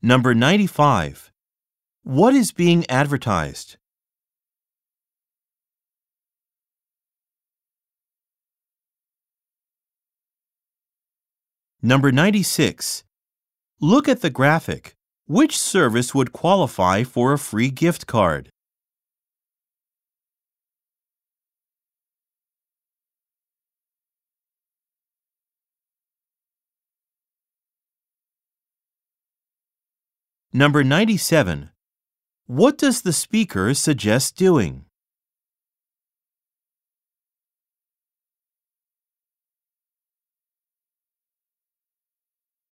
Number 95. What is being advertised? Number 96. Look at the graphic. Which service would qualify for a free gift card? Number 97. What does the speaker suggest doing?